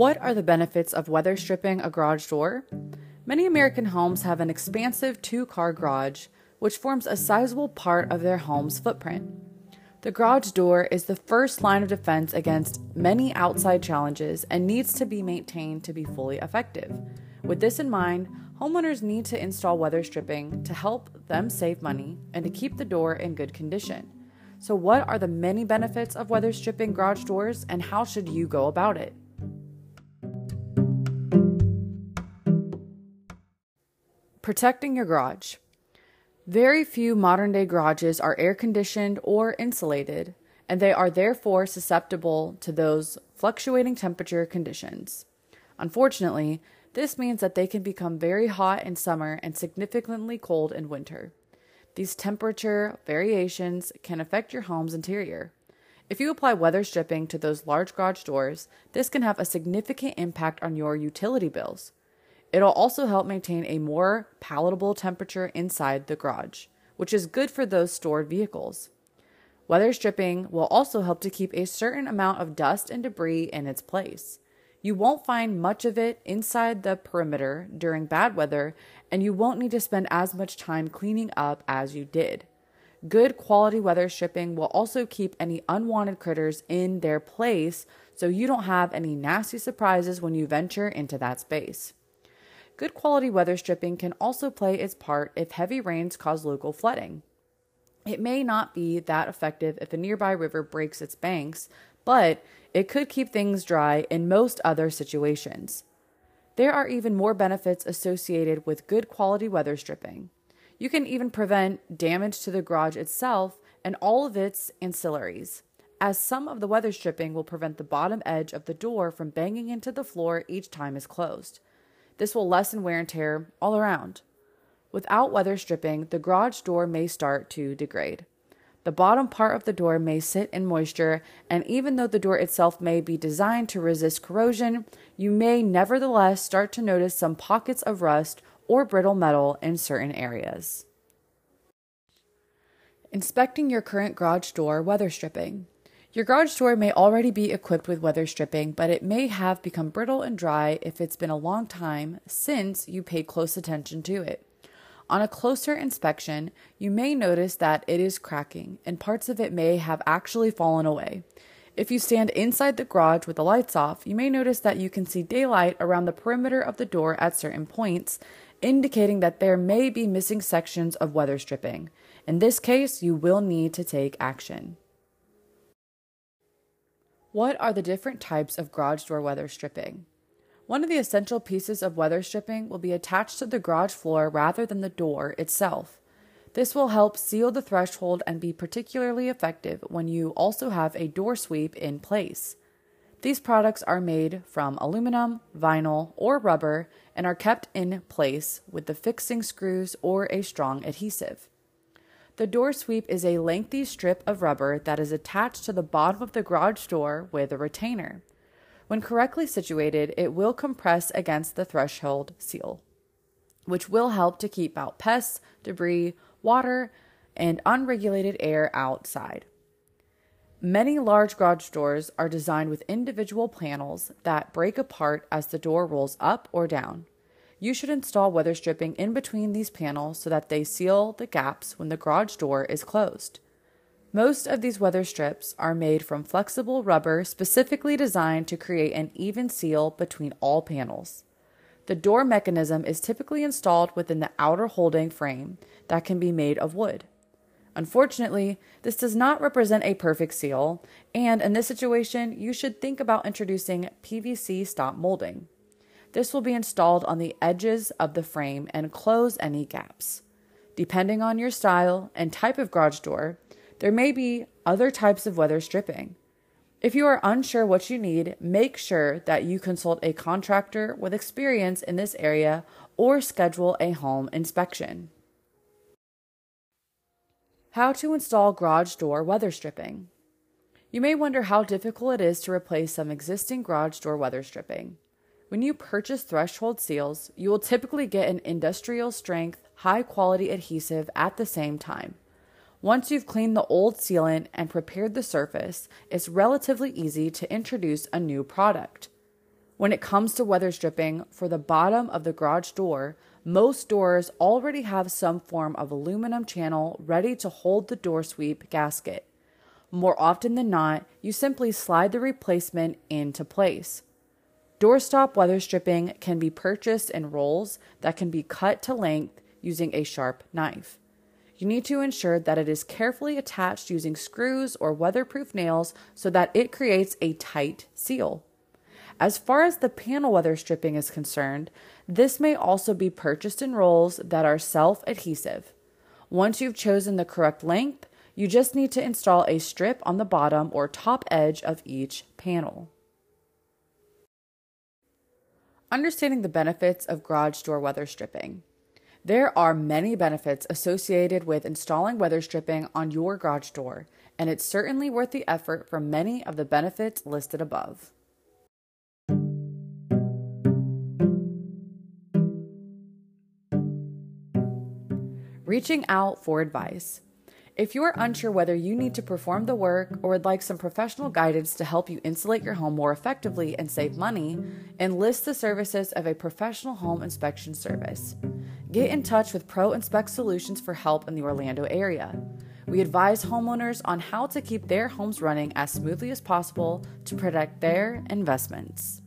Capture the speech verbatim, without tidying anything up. What are the benefits of weather stripping a garage door? Many American homes have an expansive two-car garage, which forms a sizable part of their home's footprint. The garage door is the first line of defense against many outside challenges and needs to be maintained to be fully effective. With this in mind, homeowners need to install weather stripping to help them save money and to keep the door in good condition. So what are the many benefits of weather stripping garage doors, and how should you go about it? Protecting your garage. Very few modern-day garages are air-conditioned or insulated, and they are therefore susceptible to those fluctuating temperature conditions. Unfortunately, this means that they can become very hot in summer and significantly cold in winter. These temperature variations can affect your home's interior. If you apply weather stripping to those large garage doors, this can have a significant impact on your utility bills. It'll also help maintain a more palatable temperature inside the garage, which is good for those stored vehicles. Weather stripping will also help to keep a certain amount of dust and debris in its place. You won't find much of it inside the perimeter during bad weather, and you won't need to spend as much time cleaning up as you did. Good quality weather stripping will also keep any unwanted critters in their place, so you don't have any nasty surprises when you venture into that space. Good quality weather stripping can also play its part if heavy rains cause local flooding. It may not be that effective if a nearby river breaks its banks, but it could keep things dry in most other situations. There are even more benefits associated with good quality weather stripping. You can even prevent damage to the garage itself and all of its ancillaries, as some of the weather stripping will prevent the bottom edge of the door from banging into the floor each time it's closed. This will lessen wear and tear all around. Without weather stripping, the garage door may start to degrade. The bottom part of the door may sit in moisture, and even though the door itself may be designed to resist corrosion, you may nevertheless start to notice some pockets of rust or brittle metal in certain areas. Inspecting your current garage door weather stripping. Your garage door may already be equipped with weather stripping, but it may have become brittle and dry if it's been a long time since you paid close attention to it. On a closer inspection, you may notice that it is cracking and parts of it may have actually fallen away. If you stand inside the garage with the lights off, you may notice that you can see daylight around the perimeter of the door at certain points, indicating that there may be missing sections of weather stripping. In this case, you will need to take action. What are the different types of garage door weather stripping? One of the essential pieces of weather stripping will be attached to the garage floor rather than the door itself. This will help seal the threshold and be particularly effective when you also have a door sweep in place. These products are made from aluminum, vinyl, or rubber and are kept in place with the fixing screws or a strong adhesive. The door sweep is a lengthy strip of rubber that is attached to the bottom of the garage door with a retainer. When correctly situated, it will compress against the threshold seal, which will help to keep out pests, debris, water, and unregulated air outside. Many large garage doors are designed with individual panels that break apart as the door rolls up or down. You should install weather stripping in between these panels so that they seal the gaps when the garage door is closed. Most of these weather strips are made from flexible rubber specifically designed to create an even seal between all panels. The door mechanism is typically installed within the outer holding frame that can be made of wood. Unfortunately, this does not represent a perfect seal, and in this situation, you should think about introducing P V C stop molding. This will be installed on the edges of the frame and close any gaps. Depending on your style and type of garage door, there may be other types of weather stripping. If you are unsure what you need, make sure that you consult a contractor with experience in this area or schedule a home inspection. How to install garage door weather stripping. You may wonder how difficult it is to replace some existing garage door weather stripping. When you purchase threshold seals, you will typically get an industrial strength, high quality adhesive at the same time. Once you've cleaned the old sealant and prepared the surface, it's relatively easy to introduce a new product. When it comes to weather stripping for the bottom of the garage door, most doors already have some form of aluminum channel ready to hold the door sweep gasket. More often than not, you simply slide the replacement into place. Doorstop weather stripping can be purchased in rolls that can be cut to length using a sharp knife. You need to ensure that it is carefully attached using screws or weatherproof nails so that it creates a tight seal. As far as the panel weather stripping is concerned, this may also be purchased in rolls that are self-adhesive. Once you've chosen the correct length, you just need to install a strip on the bottom or top edge of each panel. Understanding the benefits of garage door weather stripping. There are many benefits associated with installing weather stripping on your garage door, and it's certainly worth the effort for many of the benefits listed above. Reaching out for advice. If you are unsure whether you need to perform the work or would like some professional guidance to help you insulate your home more effectively and save money, enlist the services of a professional home inspection service. Get in touch with Pro Inspect Solutions for help in the Orlando area. We advise homeowners on how to keep their homes running as smoothly as possible to protect their investments.